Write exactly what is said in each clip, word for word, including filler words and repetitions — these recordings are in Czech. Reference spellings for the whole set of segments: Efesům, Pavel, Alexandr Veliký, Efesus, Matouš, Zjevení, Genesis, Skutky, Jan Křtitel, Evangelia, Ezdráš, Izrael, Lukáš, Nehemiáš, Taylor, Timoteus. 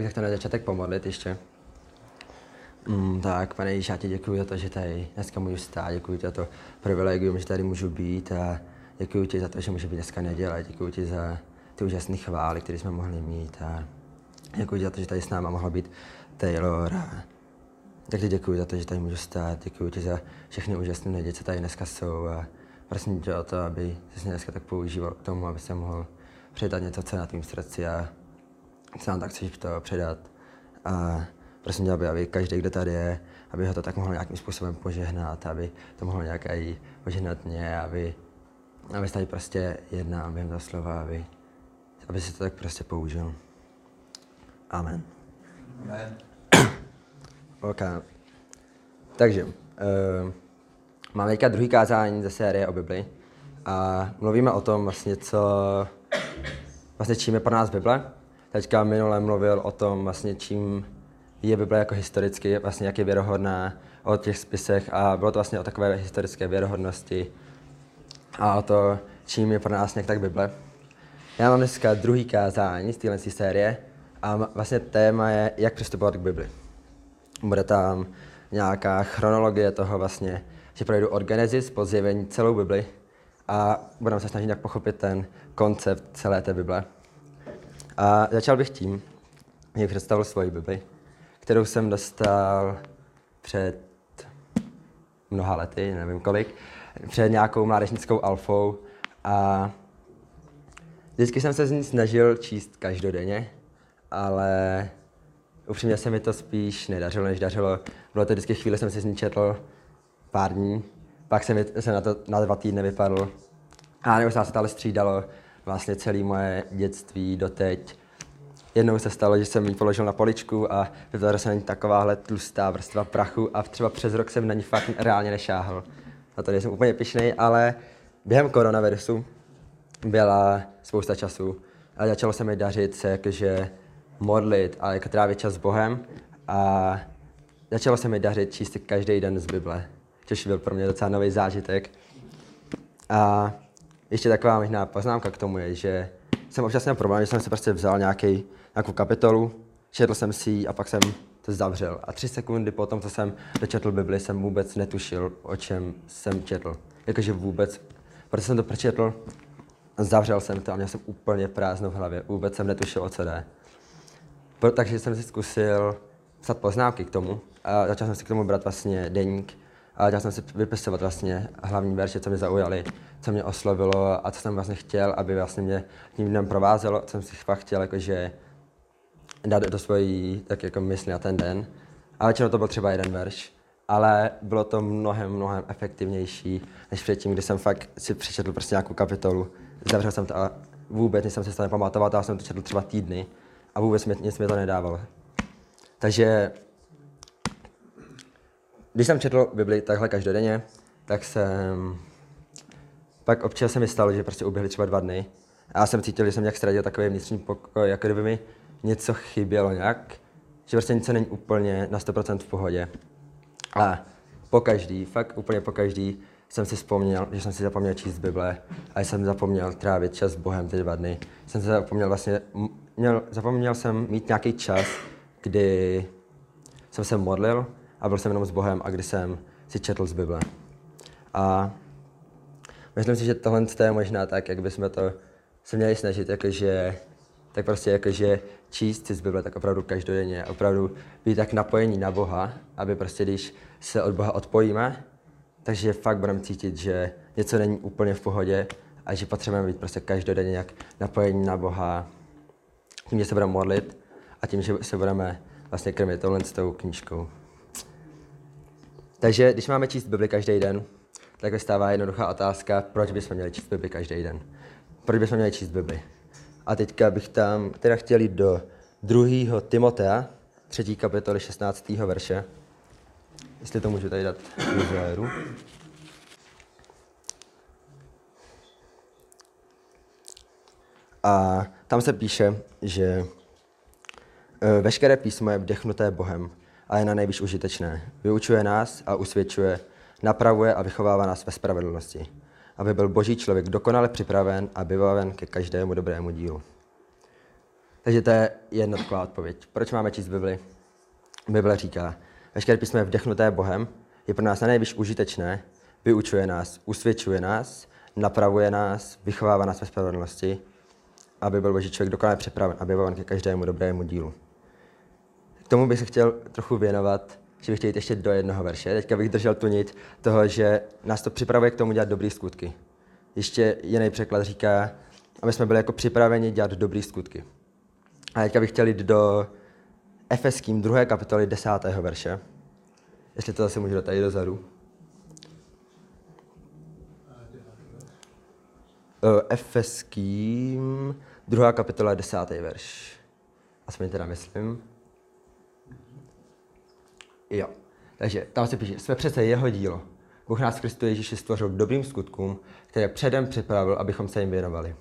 bych takto na začátek pomodlit ještě. Mm, tak, pane Ježíši, já ti děkuji za to, že tady dneska můžu stát, děkuji ti za to privilegium, že tady můžu být a děkuji ti za to, že můžu být dneska neděle, děkuji ti za ty úžasné chvály, které jsme mohli mít a děkuji ti za to, že tady s náma mohla být Taylor. A tak ti děkuji za to, že tady můžu stát, děkuji ti za všechny úžasné lidi, co tady dneska jsou a prosím tě o to, aby jsi mě dneska tak používal k tomu, aby se mohl předat něco, co je na tvém srdci a co nám tak chceš to předat. A prosím tě, aby, aby každý, kdo tady je, aby ho to tak mohl nějakým způsobem požehnat, aby to mohlo nějak i požehnat mě, aby, aby se tady prostě jednal během toho slova, aby, aby se to tak prostě použil. Amen. Amen. OK. Takže, uh, máme teďka druhý kázání ze série o Bibli a mluvíme o tom vlastně, co, vlastně čím je pro nás Bible. Teďka minule mluvil o tom vlastně, čím je Bible jako historicky, vlastně jak je věrohodná, o těch spisech a bylo to vlastně o takové historické věrohodnosti a o to, čím je pro nás nějak tak Bible. Já mám dneska druhý kázání z téhle série a vlastně téma je, jak přistupovat k Bibli. Bude tam nějaká chronologie toho vlastně, že projdu od Genesis po Zjevení celou Bibli a budeme se snažit nějak pochopit ten koncept celé té Bible. A začal bych tím, že bych představil svoji Bibli, kterou jsem dostal před mnoha lety, nevím kolik, před nějakou mládežnickou alfou a vždycky jsem se z ní snažil číst každodenně, ale upřímně se mi to spíš nedařilo, než dařilo. Bylo to vždycky chvíle, jsem si z ní četl pár dní, pak jsem, jsem na to na dva týdny vypadl a nebo se to střídalo vlastně celé moje dětství doteď. Jednou se stalo, že jsem ji položil na poličku a vypadala se na ní takováhle tlustá vrstva prachu a třeba přes rok jsem na ní fakt reálně nešáhl. Na to nejsem úplně pyšnej, ale během koronavirusu byla spousta času a začalo se mi dařit se jakože modlit a jako trávit čas s Bohem a začalo se mi dařit číst každý den z Bible, což byl pro mě docela nový zážitek. A ještě taková možná poznámka k tomu je, že jsem občas měl problém, že jsem si prostě vzal nějaký, nějakou kapitolu, četl jsem si ji a pak jsem to zavřel. A tři sekundy po tom, co jsem dočetl Bibli, jsem vůbec netušil, o čem jsem četl. Jakože vůbec, protože jsem to přečetl, zavřel jsem to a měl jsem úplně prázdno v hlavě. Vůbec jsem netušil, o co jde. Takže jsem si zkusil psat poznámky k tomu a začal jsem si k tomu brát vlastně deník. A začal jsem si vypisovat vlastně hlavní verše, co mě zaujaly, co mě oslovilo a co jsem vlastně chtěl, aby vlastně mě tím dnem provázelo, co jsem si fakt chtěl jakože dát do svojí tak jako mysli na ten den. A většinou to byl třeba jeden verš, ale bylo to mnohem, mnohem efektivnější než předtím, kdy jsem fakt si přečetl prostě nějakou kapitolu, zavřel jsem to a vůbec nic jsem se z toho nepamatoval, já jsem to četl třeba týdny a vůbec mě, nic mi to nedávalo. Takže když jsem četl Bibli takhle každodenně, tak jsem, pak občas se mi stalo, že prostě uběhly třeba dva dny a já jsem cítil, že jsem nějak ztratil takový vnitřní pokoj, jako kdyby mi něco chybělo nějak, že prostě něco není úplně na sto procent v pohodě. A pokaždý, fakt úplně pokaždý jsem si vzpomněl, že jsem si zapomněl číst Bible a jsem zapomněl trávit čas s Bohem ty dva dny. Jsem se zapomněl vlastně, měl, zapomněl jsem mít nějaký čas, kdy jsem se modlil, a byl jsem jenom s Bohem a když jsem si četl z Bible. A myslím si, že tohle je možná tak, jak bychom to se měli snažit, jakože, tak prostě jakože číst si z Bible tak opravdu každodenně, opravdu být tak napojení na Boha, aby prostě když se od Boha odpojíme, takže fakt budeme cítit, že něco není úplně v pohodě a že potřebujeme být prostě každodenně nějak napojení na Boha, tím, že se budeme modlit a tím, že se budeme vlastně krmit touhle s tou knížkou. Takže když máme číst Bibli každý den, tak vystává jednoduchá otázka, proč bychom měli číst Bibli každý den. Proč bychom měli číst Bibli? A teďka bych tam teda chtěl jít do druhého Timotea, třetí kapitoly šestnáctého verše. Jestli to můžu tady dát do závěru. A tam se píše, že veškeré písmo je vdechnuté Bohem a je na nejvíc užitečné. Vyučuje nás a usvědčuje, napravuje a vychovává nás ve spravedlnosti, aby byl Boží člověk dokonale připraven a vybaven ke každému dobrému dílu. Takže to je jedna taková odpověď. Proč máme číst Bibli? Bible říká, veškeré písmo je vdechnuté Bohem, je pro nás nejvíc užitečné, vyučuje nás, usvědčuje nás, napravuje nás, vychovává nás ve spravedlnosti, aby byl Boží člověk dokonale připraven, aby byl ke každému dobrému dílu. K tomu bych se chtěl trochu věnovat, že bych chtěl jít ještě do jednoho verše. Teďka bych držel tu nit toho, že nás to připravuje k tomu dělat dobrý skutky. Ještě jiný překlad říká, aby jsme byli jako připraveni dělat dobrý skutky. A teďka bych chtěl jít do Efeským druhé kapitoly desátého verše. Jestli to zase můžu dát tady dozadu. Efeským druhá kapitola desátý verš. Aspoň teda myslím. Jo. Takže tam se píše, jsme přece jeho dílo. Bůh nás v Kristu Ježíši stvořil k dobrým skutkům, které předem připravil, abychom se jim věnovali.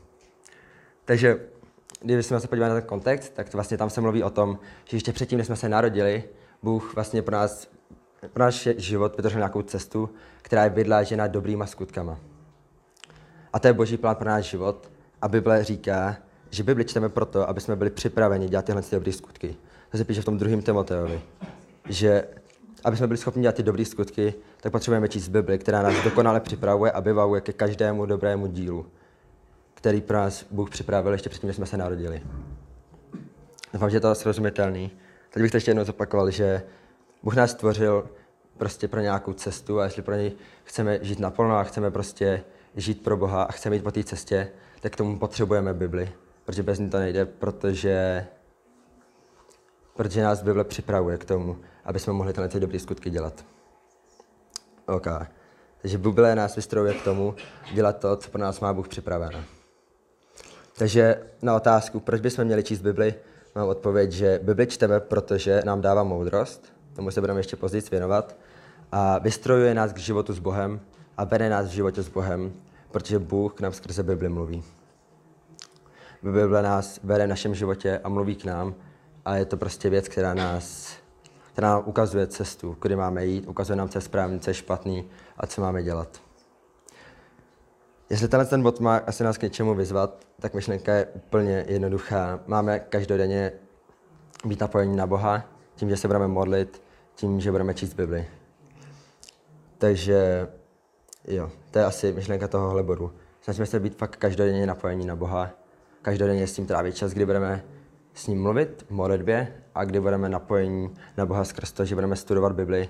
Takže když jsme se podívali na ten kontext, tak to vlastně tam se mluví o tom, že ještě předtím, než jsme se narodili, Bůh vlastně pro nás, pro náš život vytvořil nějakou cestu, která je vydlážděna dobrýma skutkama. A to je Boží plán pro náš život. A Bible říká, že Bibli čteme proto, aby jsme byli připraveni dělat tyhle dobré skutky. To se píše v tom druhém Timoteovi, že aby jsme byli schopni dělat ty dobré skutky, tak potřebujeme číst Bibli, která nás dokonale připravuje a vybavuje ke každému dobrému dílu, který pro nás Bůh připravil ještě předtím, než jsme se narodili. Doufám, že je to srozumitelný. Teď bych to ještě jednou zopakoval, že Bůh nás stvořil prostě pro nějakou cestu a jestli pro něj chceme žít naplno a chceme prostě žít pro Boha a chceme jít po té cestě, tak k tomu potřebujeme Bibli, protože bez ní to nejde, protože, protože nás Bible připravuje k tomu, aby jsme mohli tyhle dobré skutky dělat. OK. Takže Bible nás vystrojuje k tomu dělat to, co pro nás má Bůh připraveno. Takže na otázku, proč bychom měli číst Bibli, mám odpověď, že Bibli čteme, protože nám dává moudrost, tomu se budeme ještě později věnovat, a vystrojuje nás k životu s Bohem a vede nás v životě s Bohem, protože Bůh k nám skrze Bibli mluví. Bible nás vede v našem životě a mluví k nám a je to prostě věc, která nás, která nám ukazuje cestu, kudy máme jít, ukazuje nám, co je správný, co je špatný a co máme dělat. Jestli tenhle ten bod má asi nás k něčemu vyzvat, tak myšlenka je úplně jednoduchá. Máme každodenně být napojení na Boha tím, že se budeme modlit, tím, že budeme číst Bibli. Takže jo, to je asi myšlenka tohohle bodu. Snažíme se být fakt každodenně napojení na Boha, každodenně s tím trávit čas, kdy budeme s ním mluvit v modlitbě a kdy budeme napojení na Boha skrz to, že budeme studovat Bibli.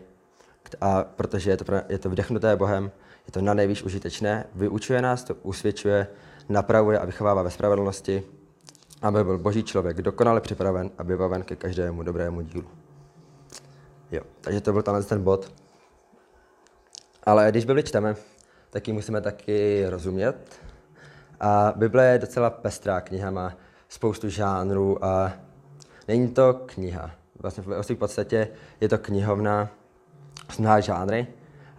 A protože je to, je to vdechnuté Bohem, je to nanejvýš užitečné, vyučuje nás, to usvědčuje, napravuje a vychovává ve spravedlnosti, aby byl Boží člověk dokonale připraven a vybaven ke každému dobrému dílu. Jo, takže to byl ten bod. Ale když Bibli čteme, tak ji musíme taky rozumět. A Bible je docela pestrá kniha, má spoustu žánrů a není to kniha. Vlastně v podstatě je to knihovna s mnoha žánry.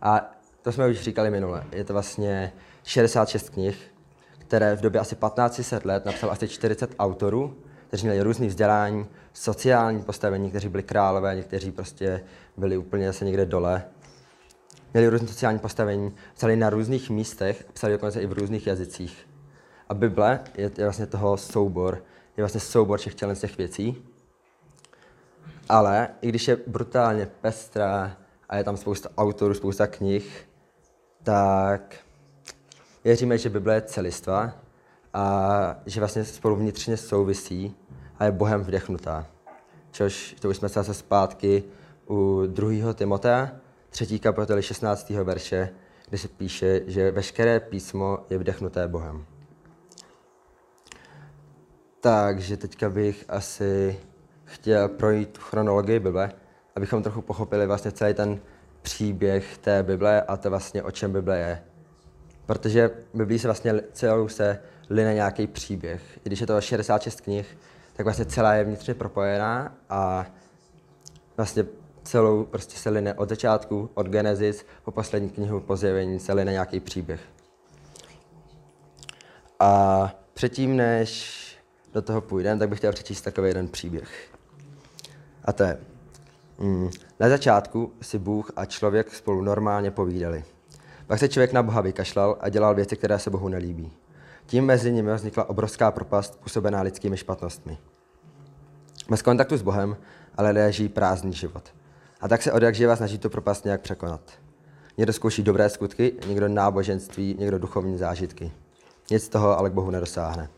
A to jsme už říkali minule. Je to vlastně šedesát šest knih, které v době asi patnáct set let napsal asi čtyřicet autorů, kteří měli různý vzdělání, sociální postavení, někteří byli králové, někteří prostě byli úplně zase někde dole. Měli různé sociální postavení, psali na různých místech, psali dokonce i v různých jazycích. A Bible je, je vlastně toho soubor, je vlastně soubor všech těch věcí. Ale i když je brutálně pestrá a je tam spousta autorů, spousta knih, tak věříme, že Bible je celistva a že vlastně spolu vnitřně souvisí a je Bohem vdechnutá. Což to už jsme zase zpátky u druhého Timotea, třetí kapitoly šestnáctého verše, kde se píše, že veškeré písmo je vdechnuté Bohem. Takže teďka bych asi chtěl projít chronologii Bible, abychom trochu pochopili vlastně celý ten příběh té Bible a to vlastně, o čem Bible je. Protože Biblí se vlastně celou se line nějaký příběh. I když je to šedesát šest knih, tak vlastně celá je vnitřně propojená a vlastně celou prostě se line od začátku, od Genesis po poslední knihu, po Zjevení, se line nějaký příběh. A předtím, než do toho půjdeme, tak bych chtěl přečíst takový jeden příběh. A to je. Mm, na začátku si Bůh a člověk spolu normálně povídali. Pak se člověk na Boha vykašlal a dělal věci, které se Bohu nelíbí. Tím mezi nimi vznikla obrovská propast, působená lidskými špatnostmi. Jsme v kontaktu s Bohem, ale lidé žijí prázdný život. A tak se odjakživa snaží tu propast nějak překonat. Někdo zkouší dobré skutky, někdo náboženství, někdo duchovní zážitky. Nic z toho ale k Bohu nedosáhne.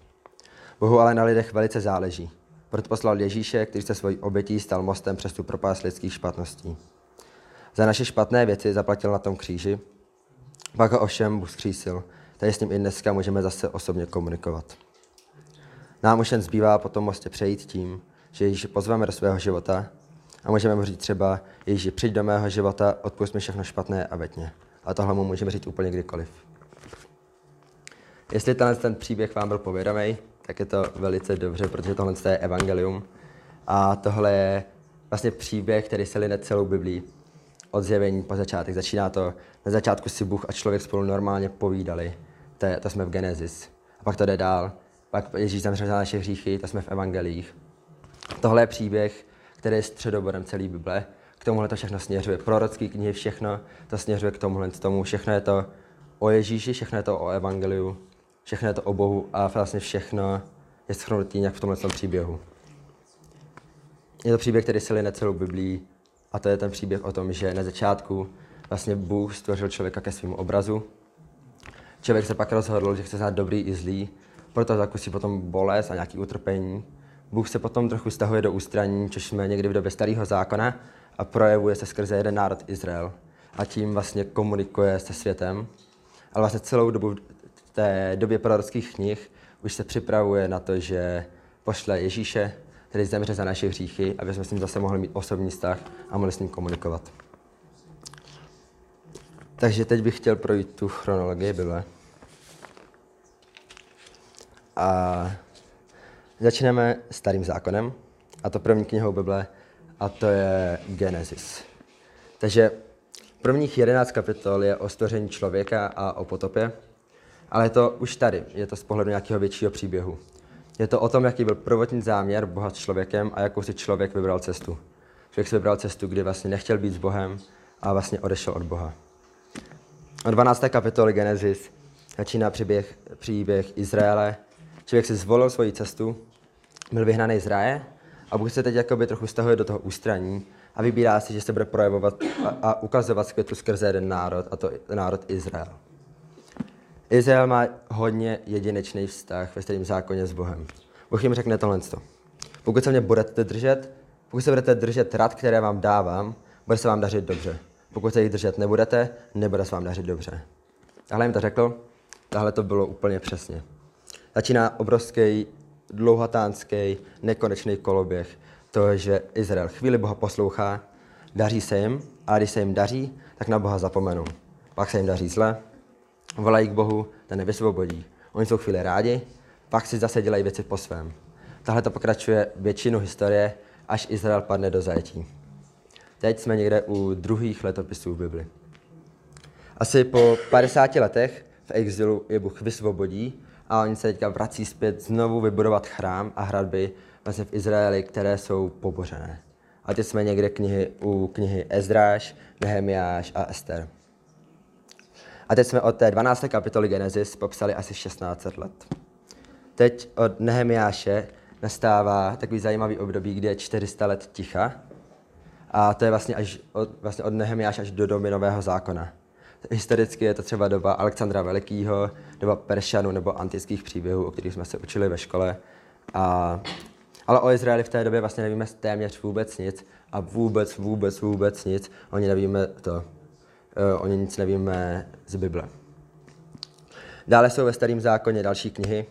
Bohu ale na lidech velice záleží. Proto poslal Ježíše, který se svojí obětí stal mostem přes tu propast lidských špatností. Za naše špatné věci zaplatil na tom kříži, pak ho ovšem Bůh zkřísil. Tady s ním i dneska můžeme zase osobně komunikovat. Nám už jen zbývá potom mostě přejít tím, že Ježíši pozveme do svého života a můžeme mu říct třeba: Ježíši, přijď do mého života, odpusť mi všechno špatné a vetně. A tohle mu můžeme říct úplně kdykoliv. Jestli tenhle ten příběh vám byl povědomý, tak je to velice dobře, protože tohle je evangelium. A tohle je vlastně příběh, který se line celou Biblii. Od zjevení po začátek. Začíná to, na začátku si Bůh a člověk spolu normálně povídali. To, je, to jsme v Genesis. A pak to jde dál. Pak Ježíš zemřel za naše hříchy, to jsme v Evangeliích. Tohle je příběh, který je středobodem celé Bible. K tomuhle to všechno směřuje. Prorocké knihy, všechno to směřuje k tomuhle tomu. Všechno je to o Ježíši, všechno je to o Evangeliu, všechno je to o Bohu a vlastně všechno je shrnuté nějak v tomhle příběhu. Je to příběh, který se line celou Biblii. A to je ten příběh o tom, že na začátku vlastně Bůh stvořil člověka ke svému obrazu. Člověk se pak rozhodl, že chce znát dobrý i zlý, proto zakusí potom bolest a nějaké utrpení. Bůh se potom trochu stahuje do ústraní, což jsme někdy v době starého zákona, a projevuje se skrze jeden národ Izrael. A tím vlastně komunikuje se světem. A vlastně celou dobu v té době prorockých knih už se připravuje na to, že pošle Ježíše, který zemře za naše hříchy, aby jsme s ním zase mohli mít osobní vztah a mohli s ním komunikovat. Takže teď bych chtěl projít tu chronologii Bible. A začneme starým zákonem, a to první knihou Bible, a to je Genesis. Takže prvních jedenáct kapitol je o stvoření člověka a o potopě, ale je to už tady, je to z pohledu nějakého většího příběhu. Je to o tom, jaký byl prvotní záměr Boha s člověkem a jakou si člověk vybral cestu. Člověk si vybral cestu, kdy vlastně nechtěl být s Bohem a vlastně odešel od Boha. Od dvanácté kapitoly Genesis začíná příběh, příběh Izraele. Člověk si zvolil svoji cestu, byl vyhnaný z ráje a Bůh se teď jakoby trochu stahuje do toho ústraní a vybírá si, že se bude projevovat a, a ukazovat světu skrze jeden národ, a to národ Izrael. Izrael má hodně jedinečný vztah ve starém zákoně s Bohem. Bůh jim řekne tohle. Pokud se mě budete držet, pokud se budete držet rad, které vám dávám, bude se vám dařit dobře. Pokud se jich držet nebudete, nebude se vám dařit dobře. Tahle jim to řekl, tahle to bylo úplně přesně. Začíná obrovský, dlouhatánský, nekonečný koloběh. To, že Izrael chvíli Boha poslouchá, daří se jim, a když se jim daří, tak na Boha zapomenou. Pak se jim daří zle, volají k Bohu, ten je vysvobodí. Oni jsou chvíli rádi, pak si zase dělají věci po svém. Tahle to pokračuje většinu historie, až Izrael padne do zajetí. Teď jsme někde u druhých letopisů v Bibli. Asi po padesáti letech v exilu je Bůh vysvobodí a oni se teďka vrací zpět znovu vybudovat chrám a hradby vlastně v Izraeli, které jsou pobořené. A teď jsme někde knihy, u knihy Ezdráš, Nehemiáš a Ester. A teď jsme od té dvanácté kapitoly Genesis popsali asi šestnáct let. Teď od Nehemiáše nastává takový zajímavý období, kdy je čtyři sta let ticha. A to je vlastně, až od, vlastně od Nehemiáše až do doby Nového zákona. Historicky je to třeba doba Alexandra Velikýho, doba Peršanů nebo antických příběhů, o kterých jsme se učili ve škole. A, ale o Izraeli v té době vlastně nevíme téměř vůbec nic. A vůbec, vůbec, vůbec nic. Oni nevíme to. O ně nic nevíme z Bible. Dále jsou ve Starém zákoně další knihy.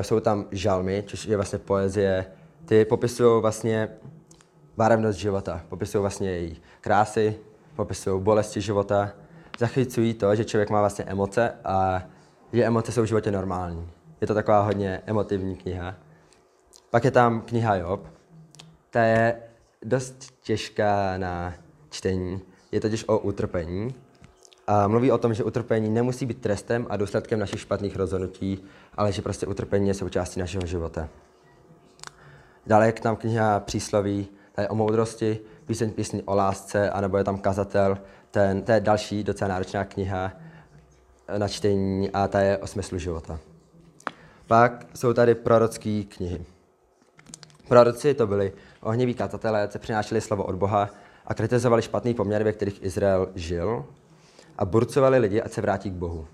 Jsou tam žalmy, což je vlastně poezie. Ty popisují vlastně barevnost života, popisují vlastně její krásy, popisují bolesti života. Zachycují to, že člověk má vlastně emoce a že emoce jsou v životě normální. Je to taková hodně emotivní kniha. Pak je tam kniha Job. Ta je dost těžká na čtení. Je totiž o utrpení a mluví o tom, že utrpení nemusí být trestem a důsledkem našich špatných rozhodnutí, ale že prostě utrpení je součástí našeho života. Dále je tam kniha Přísloví, ta je o moudrosti, píseň písní o lásce, anebo je tam Kazatel, ten, to je další docela náročná kniha na čtení a ta je o smyslu života. Pak jsou tady prorocké knihy. Proroci to byli ohniví kazatelé, co přinášeli slovo od Boha a kritizovali špatný poměr, ve kterých Izrael žil, a burcovali lidi, ať se vrátí k Bohu.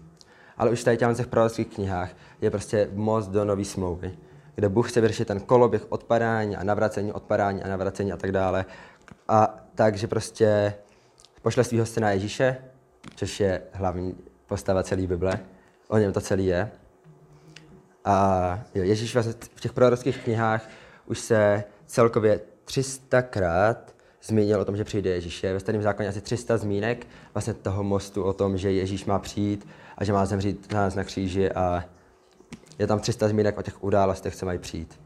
Ale už tady těch prorockých knihách je prostě most do nový smlouvy, kde Bůh chce vyřešit ten koloběh odpadání a navracení, odpadání a navracení a tak dále. A takže prostě pošle svýho syna Ježíše, což je hlavní postava celé Bible, o něm to celý je. A Ježíš vlastně v těch prorockých knihách už se celkově tři sta krát zmínil o tom, že přijde Ježíš. Je ve Starém zákoně asi tři sta zmínek vlastně toho mostu o tom, že Ježíš má přijít a že má zemřít na nás na kříži, a je tam tři sta zmínek o těch událostech, co mají přijít.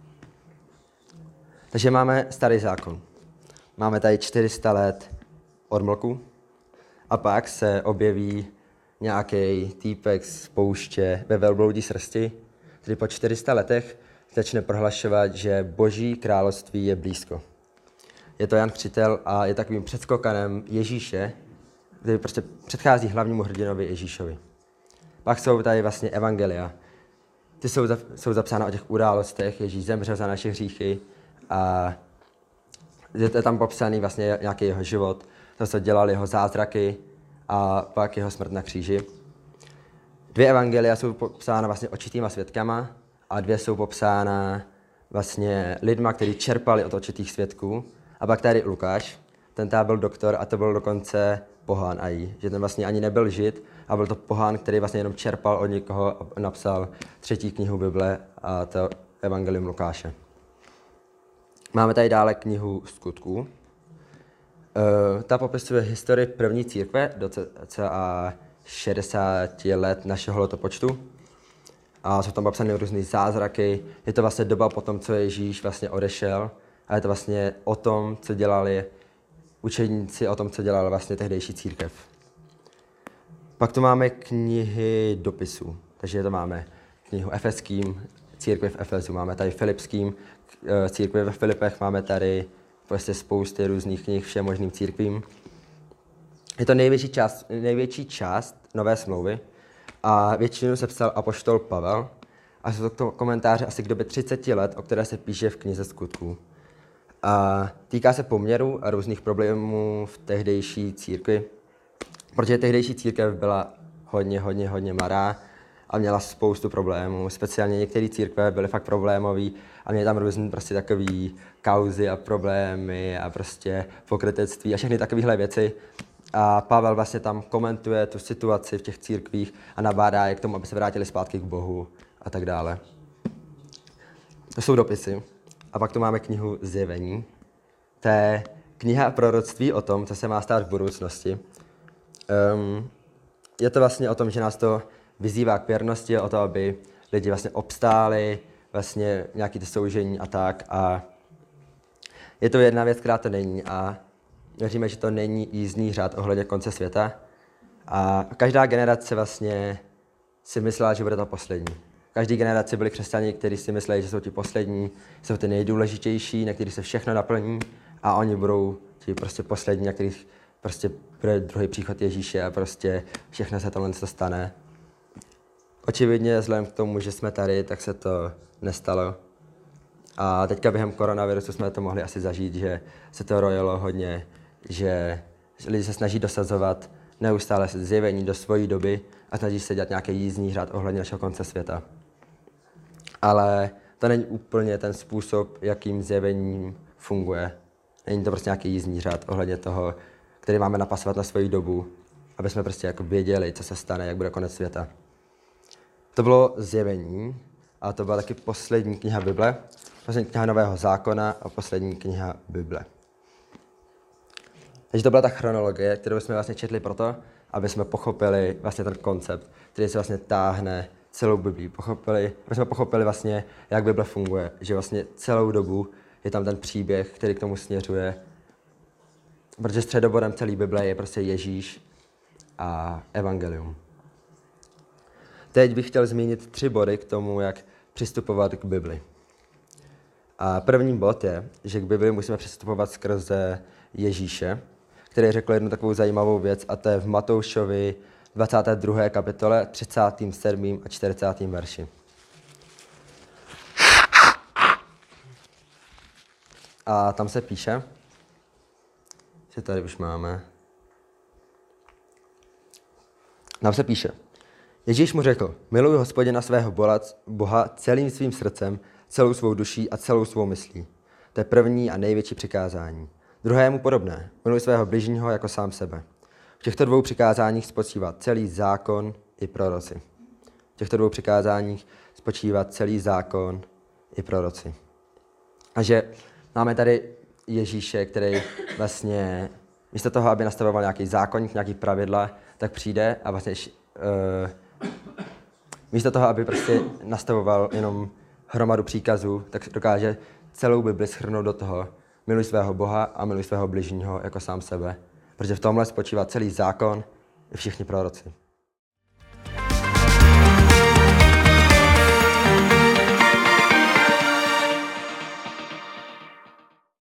Takže máme Starý zákon. Máme tady čtyři sta let odmlku a pak se objeví nějaký týpek z pouště ve velbloudí srsti, který po čtyři sta letech začne prohlašovat, že Boží království je blízko. Je to Jan Křtitel a je takovým předskokanem Ježíše, který prostě předchází hlavnímu hrdinovi Ježíšovi. Pak jsou tady vlastně Evangelia. Ty jsou, za, jsou zapsána o těch událostech, Ježíš zemřel za naše hříchy a je tam popsaný vlastně nějaký jeho život, to, co dělal, jeho zázraky a pak jeho smrt na kříži. Dvě evangelia jsou popsána vlastně očitýma svědkama a dvě jsou popsána vlastně lidma, kteří čerpali od očitých svědků. A pak tady Lukáš, ten tá byl doktor a to byl dokonce pohán aj, že ten vlastně ani nebyl žid a byl to pohán, který vlastně jenom čerpal od někoho a napsal třetí knihu Bible a to Evangelium Lukáše. Máme tady dále knihu Skutků. E, ta popisuje historii první církve do cca šedesát let našeho letopočtu. A jsou tam popsány různé zázraky. Je to vlastně doba po tom, co Ježíš vlastně odešel. A je to vlastně o tom, co dělali učeníci, o tom, co dělala vlastně tehdejší církev. Pak tu máme knihy dopisů. Takže to máme knihu Efeským, církev v Efesu, máme tady Filipským, církve ve Filipech, máme tady prostě spousty různých knih všem možným církvím. Je to největší část, největší část Nové smlouvy a většinu se psal apoštol Pavel a jsou to komentáře asi k době třicet let, o které se píše v knize Skutků. A týká se poměru a různých problémů v tehdejší církvi, protože tehdejší církev byla hodně, hodně, hodně mará a měla spoustu problémů. Speciálně některé církve byly fakt problémové a měly tam různé prostě takové kauzy a problémy a prostě pokrytectví a všechny takovéhle věci. A Pavel vlastně tam komentuje tu situaci v těch církvích a nabádá je k tomu, aby se vrátili zpátky k Bohu a tak dále. To jsou dopisy. A pak tu máme knihu Zjevení. To je kniha proroctví o tom, co se má stát v budoucnosti. Um, je to vlastně o tom, že nás to vyzývá k věrnosti, o to, aby lidi vlastně obstáli, vlastně nějaké to soužení a tak. A je to jedna věc, která to není. A věříme, že to není jízdní řád ohledně konce světa. A každá generace vlastně si myslela, že bude ta poslední. Každý generaci byli křesťani, kteří si mysleli, že jsou ti poslední, jsou ty nejdůležitější, na kterých se všechno naplní, a oni budou ti prostě poslední, na kterých prostě bude druhý příchod Ježíše a prostě všechno se tohle stane. Očividně vzhledem k tomu, že jsme tady, tak se to nestalo. A teďka během koronavirusu jsme to mohli asi zažít, že se to rojilo hodně, že lidi se snaží dosazovat neustále zjevení do své doby a snaží se dělat nějaký jízdní řád ohledně našeho konce světa. Ale to není úplně ten způsob, jakým zjevení funguje. Není to prostě nějaký jízdní řád ohledně toho, který máme napasovat na svoji dobu, aby jsme prostě jako věděli, co se stane, jak bude konec světa. To bylo Zjevení a to byla taky poslední kniha Bible, poslední kniha Nového zákona a poslední kniha Bible. Takže to byla ta chronologie, kterou jsme vlastně četli proto, aby jsme pochopili vlastně ten koncept, který se vlastně táhne celou Biblí. Pochopili, aby jsme pochopili vlastně, jak Bible funguje, že vlastně celou dobu je tam ten příběh, který k tomu směřuje, protože středobodem celé Bible je prostě Ježíš a Evangelium. Teď bych chtěl zmínit tři body k tomu, jak přistupovat k Bibli. A první bod je, že k Bibli musíme přistupovat skrze Ježíše, který řekl jednu takovou zajímavou věc, a to je v Matoušovi dvacáté druhé kapitole, třicátém sedmém a čtyřicátém verši. a tam se píše, že tady už máme, tam se píše, Ježíš mu řekl, miluj Hospodina svého Boha celým svým srdcem, celou svou duší a celou svou myslí. To je první a největší přikázání. Druhé je mu podobné, miluj svého bližního jako sám sebe. V těchto dvou přikázáních spočívá celý zákon i proroci. V těchto dvou přikázáních spočívá celý zákon i proroci. A že máme tady Ježíše, který vlastně místo toho, aby nastavoval nějaký zákonník, nějaký pravidla, tak přijde a vlastně uh, místo toho, aby prostě nastavoval jenom hromadu příkazů, tak dokáže celou Bibli shrnout do toho, miluj svého Boha a miluj svého bližního jako sám sebe. Protože v tomhle spočívá celý zákon i všichni proroci.